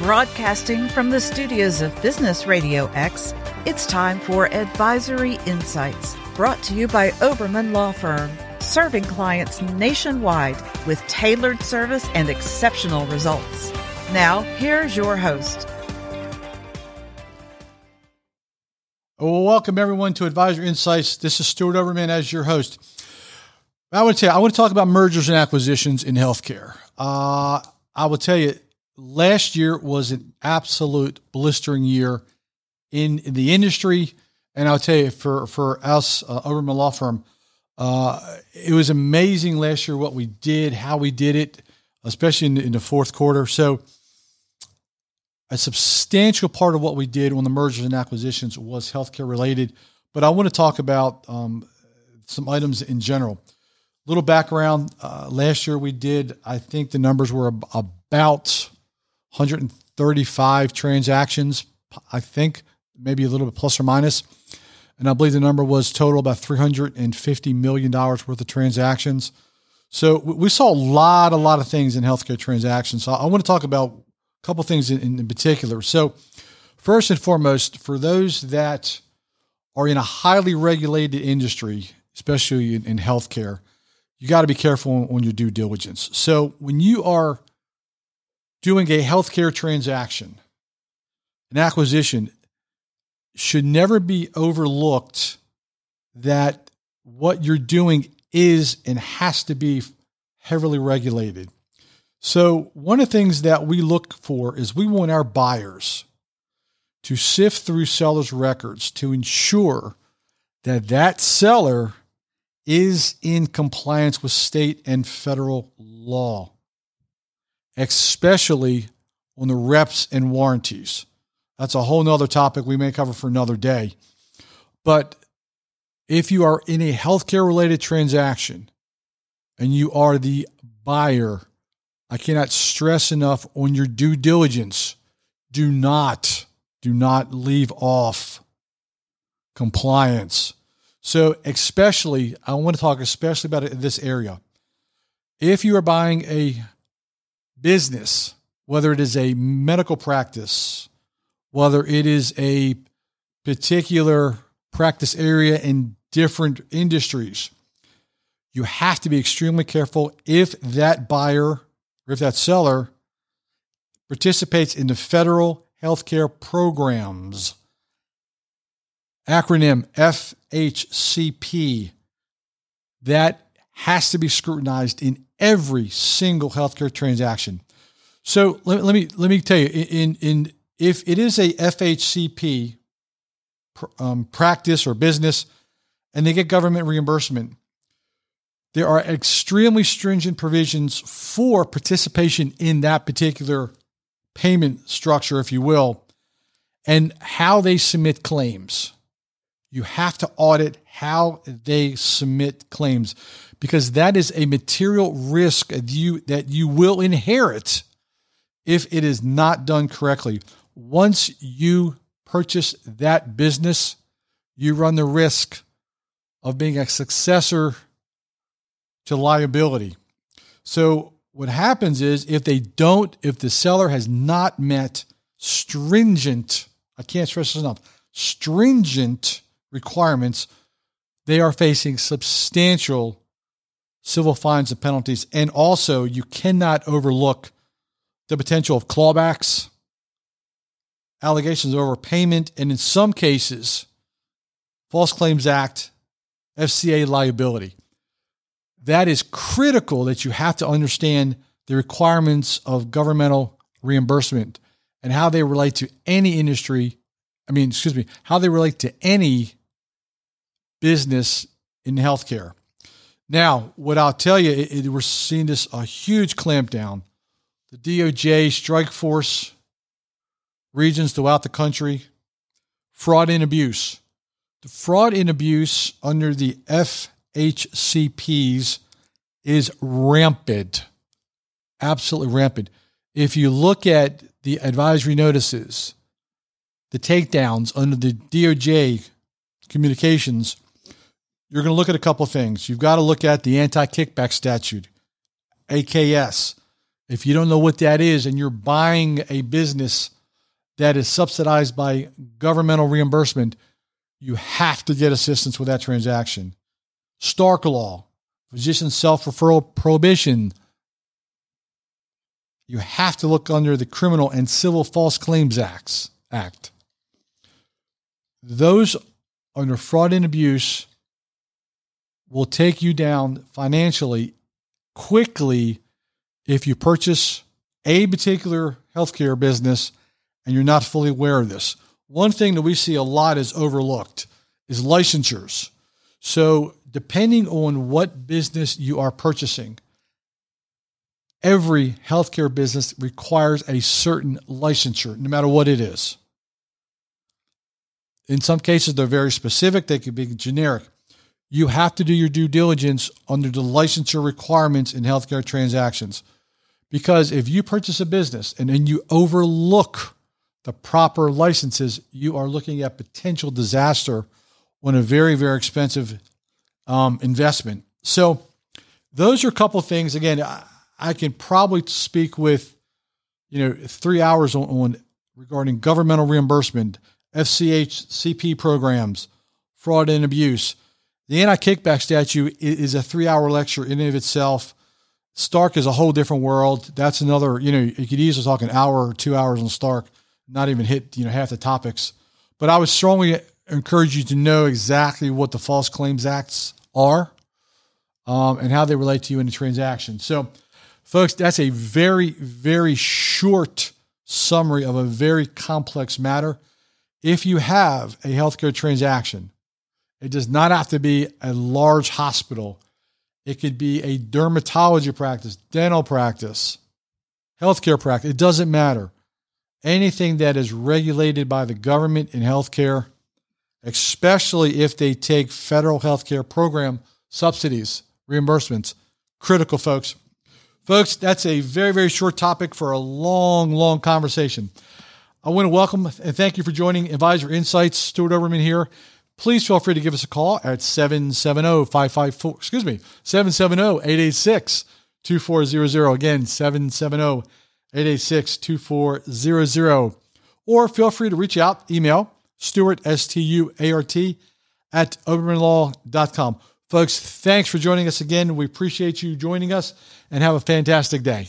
Broadcasting from the studios of Business Radio X, it's time for Advisory Insights, brought to you by Oberman Law Firm, serving clients nationwide with tailored service and exceptional results. Now, here's your host. Welcome, everyone, to Advisory Insights. This is Stuart Oberman as your host. I want to talk about mergers and acquisitions in healthcare. I will tell you, last year was an absolute blistering year in the industry. And I'll tell you, for us, Oberman Law Firm, it was amazing last year what we did, how we did it, especially in the fourth quarter. So a substantial part of what we did on the mergers and acquisitions was healthcare related. But I want to talk about some items in general. Little background, last year we did, I think the numbers were about 135 transactions, I think, maybe a little bit plus or minus. And I believe the number was total about $350 million worth of transactions. So we saw a lot of things in healthcare transactions. So I want to talk about a couple of things in particular. So first and foremost, for those that are in a highly regulated industry, especially in healthcare, you got to be careful on your due diligence. So when you are doing a healthcare transaction, an acquisition, should never be overlooked that what you're doing is and has to be heavily regulated. So one of the things that we look for is we want our buyers to sift through sellers' records to ensure that that seller is in compliance with state and federal law, especially on the reps and warranties. That's a whole nother topic we may cover for another day. But if you are in a healthcare-related transaction and you are the buyer, I cannot stress enough on your due diligence. Do not leave off compliance. So especially, I want to talk especially about this area. If you are buying a business, whether it is a medical practice, whether it is a particular practice area in different industries, you have to be extremely careful if that buyer or if that seller participates in the federal healthcare programs. Acronym FHCP, that has to be scrutinized in every single healthcare transaction. So let me tell you, in if it is a FHCP practice or business, and they get government reimbursement, there are extremely stringent provisions for participation in that particular payment structure, if you will, and how they submit claims. You have to audit how they submit claims because that is a material risk that you will inherit if it is not done correctly. Once you purchase that business, you run the risk of being a successor to liability. So what happens is if the seller has not met stringent, I can't stress this enough, stringent requirements, they are facing substantial civil fines and penalties. And also, you cannot overlook the potential of clawbacks, allegations of overpayment, and in some cases, False Claims Act, FCA liability. That is critical that you have to understand the requirements of governmental reimbursement and how they relate to any industry. How they relate to any business in healthcare. Now, what I'll tell you, we're seeing this a huge clampdown. The DOJ strike force, regions throughout the country, fraud and abuse. The fraud and abuse under the FHCPs is rampant, absolutely rampant. If you look at the advisory notices, the takedowns under the DOJ communications, you're going to look at a couple of things. You've got to look at the anti-kickback statute, AKS. If you don't know what that is and you're buying a business that is subsidized by governmental reimbursement, you have to get assistance with that transaction. Stark Law, physician self-referral prohibition. You have to look under the Criminal and Civil False Claims Act. Those under fraud and abuse will take you down financially quickly if you purchase a particular healthcare business and you're not fully aware of this. One thing that we see a lot is overlooked is licensures. So depending on what business you are purchasing, every healthcare business requires a certain licensure, no matter what it is. In some cases, they're very specific. They could be generic. You have to do your due diligence under the licensure requirements in healthcare transactions. Because if you purchase a business and then you overlook the proper licenses, you are looking at potential disaster on a very, very expensive investment. So those are a couple of things. Again, I can probably speak with, 3 hours on regarding governmental reimbursement, FCA, CP programs, fraud and abuse. The anti-kickback statute is a 3-hour lecture in and of itself. Stark is a whole different world. That's another, you could easily talk an hour or 2 hours on Stark, not even hit, half the topics. But I would strongly encourage you to know exactly what the False Claims Acts are and how they relate to you in a transaction. So, folks, that's a very, very short summary of a very complex matter. If you have a healthcare transaction, it does not have to be a large hospital. It could be a dermatology practice, dental practice, healthcare practice. It doesn't matter. Anything that is regulated by the government in healthcare, especially if they take federal healthcare program subsidies, reimbursements, critical, folks. Folks, that's a very, very short topic for a long, long conversation. I want to welcome and thank you for joining Advisor Insights. Stuart Oberman here. Please feel free to give us a call at 770-886-2400. Again, 770-886-2400. Or feel free to reach out, email Stuart, S-T-U-A-R-T, at obermanlaw.com. Folks, thanks for joining us again. We appreciate you joining us and have a fantastic day.